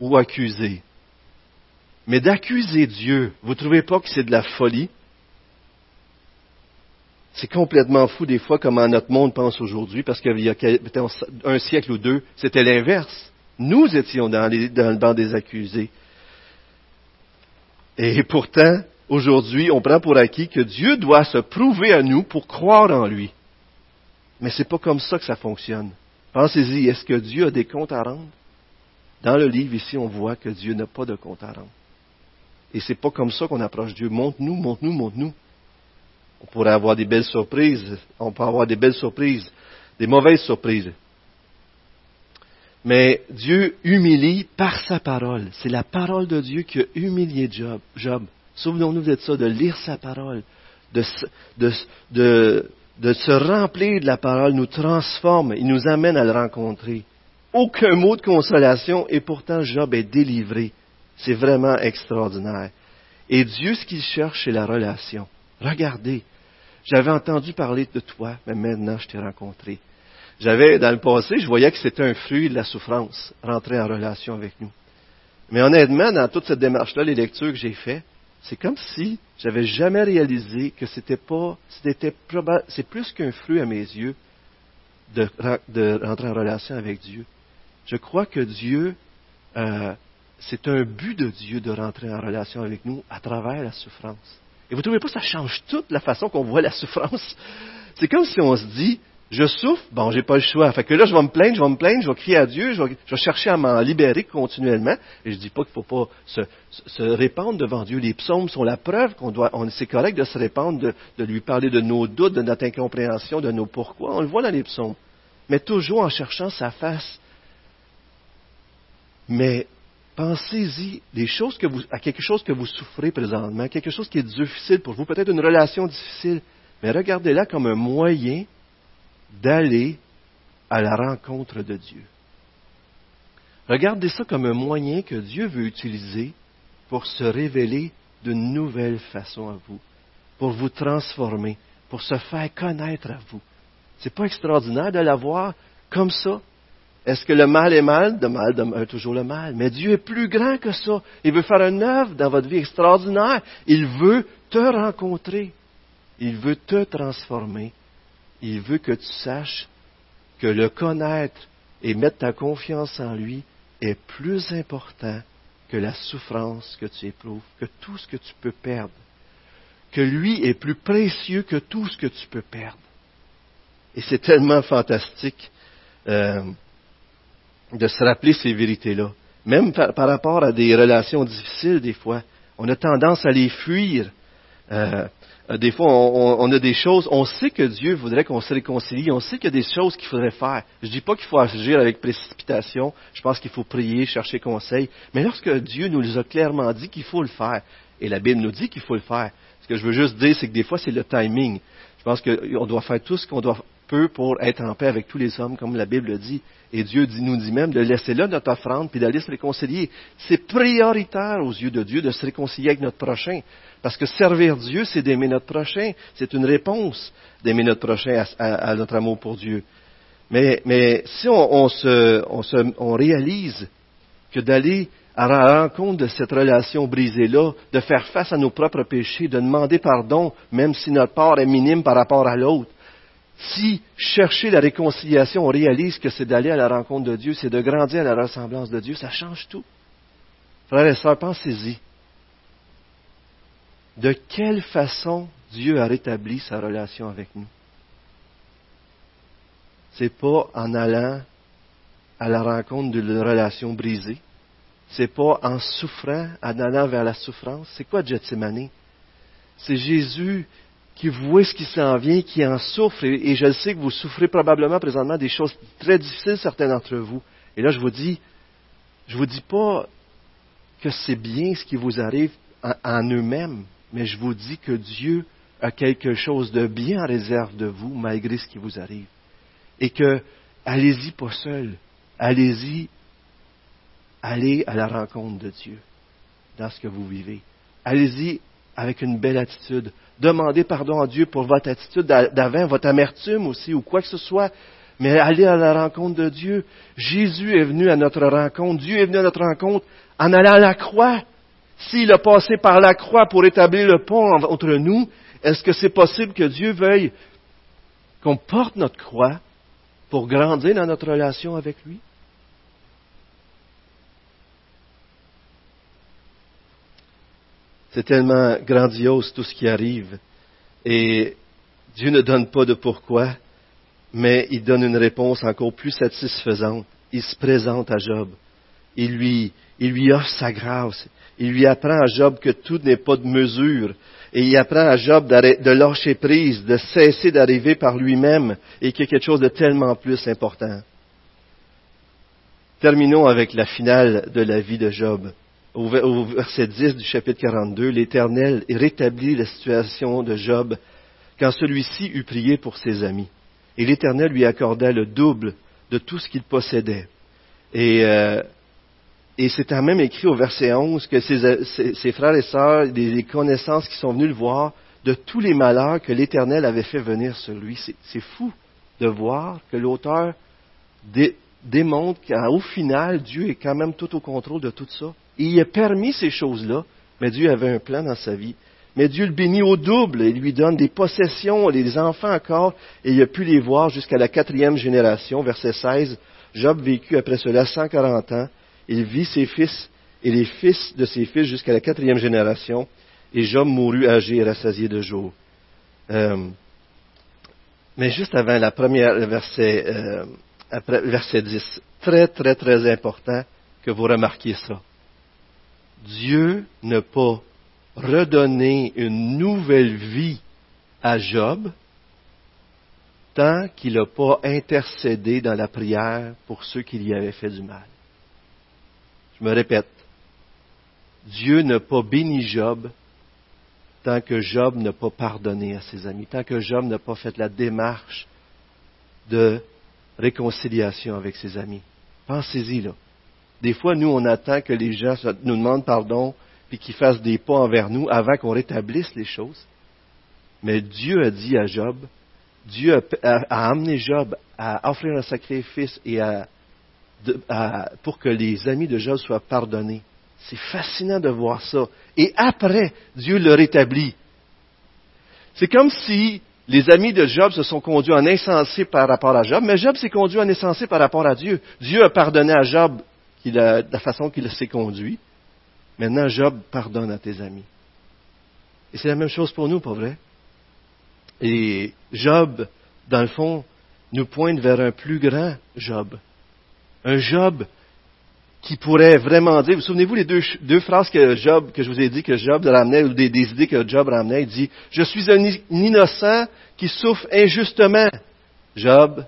ou accusé. Mais d'accuser Dieu, vous ne trouvez pas que c'est de la folie? C'est complètement fou des fois comment notre monde pense aujourd'hui, parce qu'il y a un siècle ou deux, c'était l'inverse. Nous étions dans le banc des accusés. Et pourtant, aujourd'hui, on prend pour acquis que Dieu doit se prouver à nous pour croire en lui. Mais c'est pas comme ça que ça fonctionne. Pensez-y, est-ce que Dieu a des comptes à rendre? Dans le livre, ici, on voit que Dieu n'a pas de comptes à rendre. Et c'est pas comme ça qu'on approche Dieu. Montre-nous, montre-nous, montre-nous. On pourrait avoir des belles surprises. On peut avoir des belles surprises, des mauvaises surprises. Mais Dieu humilie par sa parole. C'est la parole de Dieu qui a humilié Job. Souvenons-nous de ça, de lire sa parole, de se remplir de la parole, nous transforme, il nous amène à le rencontrer. Aucun mot de consolation et pourtant Job est délivré. C'est vraiment extraordinaire. Et Dieu, ce qu'il cherche, c'est la relation. Regardez, j'avais entendu parler de toi, mais maintenant je t'ai rencontré. Dans le passé, je voyais que c'était un fruit de la souffrance, rentrer en relation avec nous. Mais honnêtement, dans toute cette démarche-là, les lectures que j'ai faites, c'est comme si j'avais jamais réalisé que c'est plus qu'un fruit à mes yeux de rentrer en relation avec Dieu. Je crois que Dieu, c'est un but de Dieu de rentrer en relation avec nous à travers la souffrance. Et vous ne trouvez pas que ça change toute la façon qu'on voit la souffrance? C'est comme si on se dit, je souffre, bon, j'ai pas le choix. Fait que là, je vais me plaindre, je vais crier à Dieu, je vais chercher à m'en libérer continuellement. Et je dis pas qu'il faut pas se répandre devant Dieu. Les psaumes sont la preuve c'est correct de se répandre, de lui parler de nos doutes, de notre incompréhension, de nos pourquoi. On le voit dans les psaumes. Mais toujours en cherchant sa face. Mais pensez-y, à quelque chose que vous souffrez présentement, quelque chose qui est difficile pour vous, peut-être une relation difficile. Mais regardez-la comme un moyen d'aller à la rencontre de Dieu. Regardez ça comme un moyen que Dieu veut utiliser pour se révéler d'une nouvelle façon à vous, pour vous transformer, pour se faire connaître à vous. C'est pas extraordinaire de l'avoir comme ça? Est-ce que le mal est mal? Le mal demeure toujours le mal. Mais Dieu est plus grand que ça. Il veut faire une œuvre dans votre vie extraordinaire. Il veut te rencontrer. Il veut te transformer. il veut que tu saches que le connaître et mettre ta confiance en lui est plus important que la souffrance que tu éprouves, que tout ce que tu peux perdre, que lui est plus précieux que tout ce que tu peux perdre. Et c'est tellement fantastique de se rappeler ces vérités-là. Même par rapport à des relations difficiles, des fois, on a tendance à les fuir. Des fois, on a des choses, on sait que Dieu voudrait qu'on se réconcilie, on sait qu'il y a des choses qu'il faudrait faire. Je ne dis pas qu'il faut agir avec précipitation, je pense qu'il faut prier, chercher conseil. Mais lorsque Dieu nous a clairement dit qu'il faut le faire, et la Bible nous dit qu'il faut le faire, ce que je veux juste dire, c'est que des fois, c'est le timing. Je pense qu'on doit faire tout ce qu'on peut pour être en paix avec tous les hommes, comme la Bible le dit. Et Dieu nous dit même de laisser là notre offrande puis d'aller se réconcilier. C'est prioritaire aux yeux de Dieu de se réconcilier avec notre prochain. Parce que servir Dieu, c'est d'aimer notre prochain. C'est une réponse d'aimer notre prochain à notre amour pour Dieu. Mais si on réalise que d'aller à la rencontre de cette relation brisée-là, de faire face à nos propres péchés, de demander pardon, même si notre part est minime par rapport à l'autre, si chercher la réconciliation, on réalise que c'est d'aller à la rencontre de Dieu, c'est de grandir à la ressemblance de Dieu, ça change tout. Frères et sœurs, pensez-y. De quelle façon Dieu a rétabli sa relation avec nous? C'est pas en allant à la rencontre d'une relation brisée. C'est pas en souffrant, en allant vers la souffrance. C'est quoi Gethsémani? C'est Jésus qui voit ce qui s'en vient, qui en souffre. Et je le sais que vous souffrez probablement présentement des choses très difficiles, certains d'entre vous. Et là, je vous dis pas que c'est bien ce qui vous arrive en eux-mêmes, mais je vous dis que Dieu a quelque chose de bien en réserve de vous, malgré ce qui vous arrive. Et que, allez-y pas seul. Allez-y. Allez à la rencontre de Dieu dans ce que vous vivez. Allez-y avec une belle attitude. Demandez pardon à Dieu pour votre attitude d'avant, votre amertume aussi, ou quoi que ce soit. Mais allez à la rencontre de Dieu. Jésus est venu à notre rencontre. Dieu est venu à notre rencontre en allant à la croix. S'il a passé par la croix pour établir le pont entre nous, est-ce que c'est possible que Dieu veuille qu'on porte notre croix pour grandir dans notre relation avec lui? C'est tellement grandiose tout ce qui arrive. Et Dieu ne donne pas de pourquoi, mais il donne une réponse encore plus satisfaisante. Il se présente à Job. Il lui offre sa grâce. Il lui apprend à Job que tout n'est pas de mesure. Et il apprend à Job de lâcher prise, de cesser d'arriver par lui-même et qu'il y a quelque chose de tellement plus important. Terminons avec la finale de la vie de Job. Au verset 10 du chapitre 42, l'Éternel rétablit la situation de Job quand celui-ci eut prié pour ses amis. Et l'Éternel lui accorda le double de tout ce qu'il possédait. Et c'est quand même écrit au verset 11 que ses frères et sœurs, des connaissances qui sont venus le voir, de tous les malheurs que l'Éternel avait fait venir sur lui. C'est fou de voir que l'auteur démontre qu'au final, Dieu est quand même tout au contrôle de tout ça. Il a permis ces choses-là, mais Dieu avait un plan dans sa vie. Mais Dieu le bénit au double, il lui donne des possessions, des enfants encore, et il a pu les voir jusqu'à la 4e génération. Verset 16, Job vécut après cela 140 ans, il vit ses fils et les fils de ses fils jusqu'à la 4e génération, et Job mourut âgé et rassasié de jours. Mais juste avant la première verset 10, très, très, très important que vous remarquiez ça. Dieu n'a pas redonné une nouvelle vie à Job tant qu'il n'a pas intercédé dans la prière pour ceux qui lui avaient fait du mal. Je me répète, Dieu n'a pas béni Job tant que Job n'a pas pardonné à ses amis, tant que Job n'a pas fait la démarche de réconciliation avec ses amis. Pensez-y là. Des fois, nous, on attend que les gens nous demandent pardon puis qu'ils fassent des pas envers nous avant qu'on rétablisse les choses. Mais Dieu a dit à Job, Dieu a amené Job à offrir un sacrifice et pour que les amis de Job soient pardonnés. C'est fascinant de voir ça. Et après, Dieu le rétablit. C'est comme si Les amis de Job se sont conduits en insensé par rapport à Job, mais Job s'est conduit en insensé par rapport à Dieu. Dieu a pardonné à Job la façon qu'il s'est conduit. Maintenant, Job pardonne à tes amis. Et c'est la même chose pour nous, pas vrai? Et Job, dans le fond, nous pointe vers un plus grand Job. Un Job qui pourrait vraiment dire, vous souvenez-vous les deux phrases que je vous ai dit que Job ramenait, ou des idées que Job ramenait, il dit « Je suis un innocent qui souffre injustement. » Job,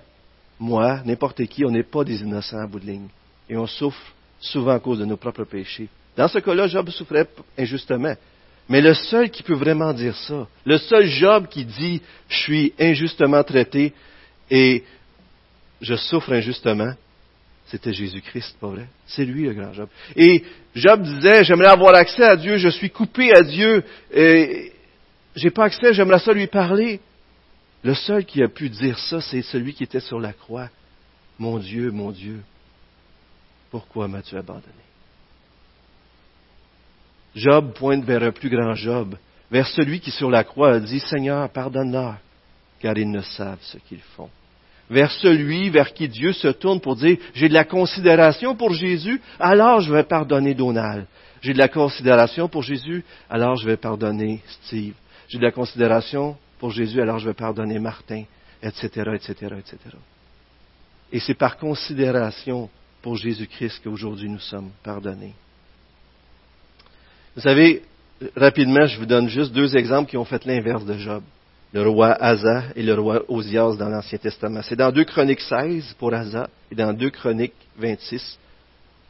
moi, n'importe qui, on n'est pas des innocents à bout de ligne. Et on souffre souvent à cause de nos propres péchés. Dans ce cas-là, Job souffrait injustement. Mais le seul qui peut vraiment dire ça, le seul Job qui dit « Je suis injustement traité et je souffre injustement », c'était Jésus-Christ, pas vrai? C'est lui le grand Job. Et Job disait, j'aimerais avoir accès à Dieu, je suis coupé à Dieu, et j'ai pas accès, j'aimerais ça lui parler. Le seul qui a pu dire ça, c'est celui qui était sur la croix. Mon Dieu, pourquoi m'as-tu abandonné? Job pointe vers un plus grand Job, vers celui qui sur la croix a dit, Seigneur, pardonne-leur, car ils ne savent ce qu'ils font. Vers celui vers qui Dieu se tourne pour dire « J'ai de la considération pour Jésus, alors je vais pardonner Donald. J'ai de la considération pour Jésus, alors je vais pardonner Steve. J'ai de la considération pour Jésus, alors je vais pardonner Martin, etc., etc., etc. » Et c'est par considération pour Jésus-Christ qu'aujourd'hui nous sommes pardonnés. Vous savez, rapidement, je vous donne juste deux exemples qui ont fait l'inverse de Job. Le roi Asa et le roi Osias dans l'Ancien Testament. C'est dans 2 Chroniques 16 pour Asa et dans 2 Chroniques 26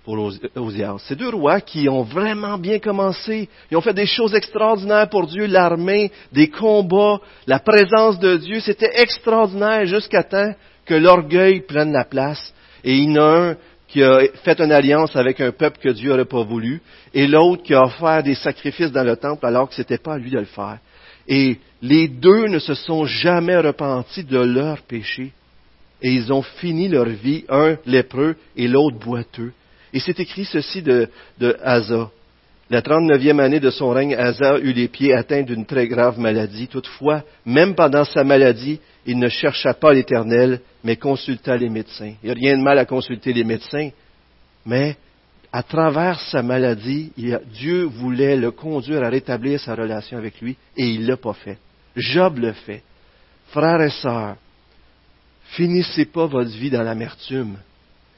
pour Osias. C'est deux rois qui ont vraiment bien commencé. Ils ont fait des choses extraordinaires pour Dieu, l'armée, des combats, la présence de Dieu. C'était extraordinaire jusqu'à temps que l'orgueil prenne la place. Et il y en a un qui a fait une alliance avec un peuple que Dieu n'aurait pas voulu et l'autre qui a offert des sacrifices dans le temple alors que ce n'était pas à lui de le faire. Et les deux ne se sont jamais repentis de leur péché. Et ils ont fini leur vie, un lépreux et l'autre boiteux. Et c'est écrit ceci de Asa. La 39e année de son règne, Asa eut les pieds atteints d'une très grave maladie. Toutefois, même pendant sa maladie, il ne chercha pas l'Éternel, mais consulta les médecins. Il n'y a rien de mal à consulter les médecins, mais à travers sa maladie, Dieu voulait le conduire à rétablir sa relation avec lui et il ne l'a pas fait. Job le fait. Frères et sœurs, finissez pas votre vie dans l'amertume.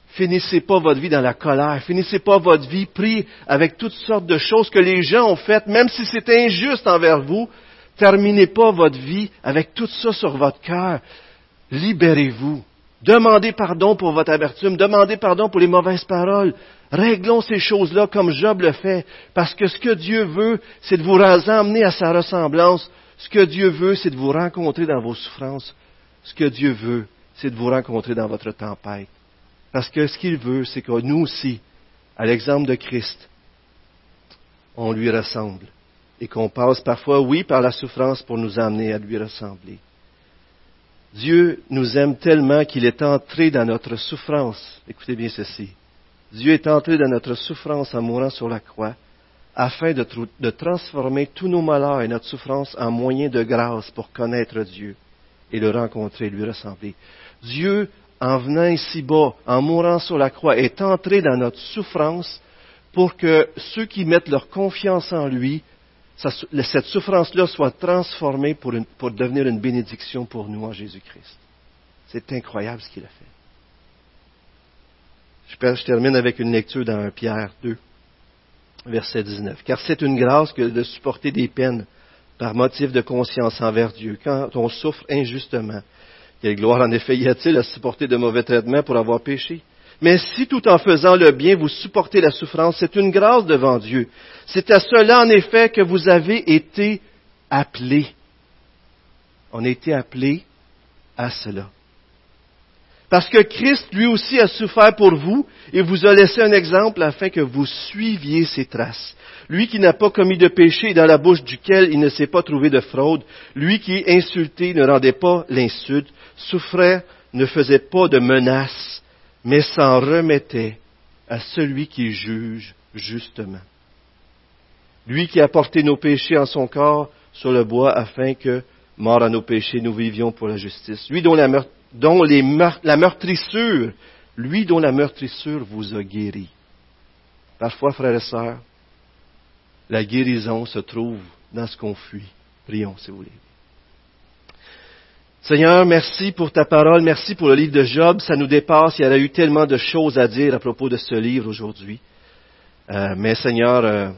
Finissez pas votre vie dans la colère. Finissez pas votre vie pris avec toutes sortes de choses que les gens ont faites, même si c'était injuste envers vous. Terminez pas votre vie avec tout ça sur votre cœur. Libérez-vous. Demandez pardon pour votre amertume. Demandez pardon pour les mauvaises paroles. Réglons ces choses-là comme Job le fait. Parce que ce que Dieu veut, c'est de vous emmener à sa ressemblance. Ce que Dieu veut, c'est de vous rencontrer dans vos souffrances. Ce que Dieu veut, c'est de vous rencontrer dans votre tempête. Parce que ce qu'il veut, c'est que nous aussi, à l'exemple de Christ, on lui ressemble. Et qu'on passe parfois, oui, par la souffrance pour nous amener à lui ressembler. Dieu nous aime tellement qu'il est entré dans notre souffrance. Écoutez bien ceci. Dieu est entré dans notre souffrance en mourant sur la croix, afin de transformer tous nos malheurs et notre souffrance en moyens de grâce pour connaître Dieu et le rencontrer, lui ressembler. Dieu, en venant ici-bas, en mourant sur la croix, est entré dans notre souffrance pour que ceux qui mettent leur confiance en lui, cette souffrance-là soit transformée pour devenir une bénédiction pour nous en Jésus-Christ. C'est incroyable ce qu'il a fait. Je termine avec une lecture dans 1 Pierre 2, verset 19. « Car c'est une grâce que de supporter des peines par motif de conscience envers Dieu, quand on souffre injustement. Quelle gloire en effet y a-t-il à supporter de mauvais traitements pour avoir péché? Mais si tout en faisant le bien, vous supportez la souffrance, c'est une grâce devant Dieu. C'est à cela en effet que vous avez été appelés. » On a été appelés à cela. Parce que Christ, lui aussi, a souffert pour vous et vous a laissé un exemple afin que vous suiviez ses traces. Lui qui n'a pas commis de péché et dans la bouche duquel il ne s'est pas trouvé de fraude, lui qui, insulté, ne rendait pas l'insulte, souffrait, ne faisait pas de menaces, mais s'en remettait à celui qui juge justement. Lui qui a porté nos péchés en son corps sur le bois afin que, Mort à nos péchés, nous vivions pour la justice. Lui dont la meurtrissure vous a guéri. Parfois, frères et sœurs, la guérison se trouve dans ce qu'on fuit. Prions, si vous voulez. Seigneur, merci pour ta parole, merci pour le livre de Job. Ça nous dépasse, il y aurait eu tellement de choses à dire à propos de ce livre aujourd'hui. Mais Seigneur,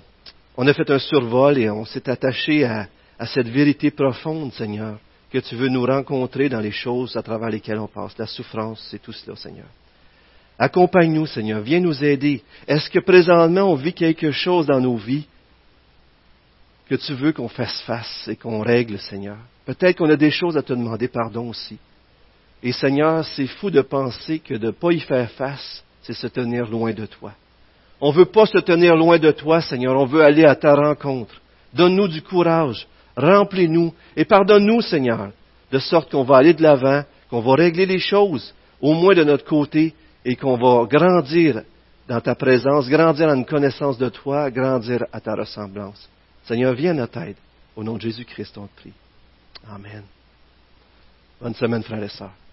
on a fait un survol et on s'est attaché à cette vérité profonde, Seigneur, que tu veux nous rencontrer dans les choses à travers lesquelles on passe. La souffrance, c'est tout cela, Seigneur. Accompagne-nous, Seigneur, viens nous aider. Est-ce que présentement on vit quelque chose dans nos vies que tu veux qu'on fasse face et qu'on règle, Seigneur? Peut-être qu'on a des choses à te demander pardon aussi. Et Seigneur, c'est fou de penser que de ne pas y faire face, c'est se tenir loin de toi. On ne veut pas se tenir loin de toi, Seigneur. On veut aller à ta rencontre. Donne-nous du courage. Remplis-nous. Et pardonne-nous, Seigneur, de sorte qu'on va aller de l'avant, qu'on va régler les choses, au moins de notre côté, et qu'on va grandir dans ta présence, grandir en une connaissance de toi, grandir à ta ressemblance. Seigneur, viens à notre aide. Au nom de Jésus-Christ, on te prie. Amen. Bonne semaine, frères et sœurs.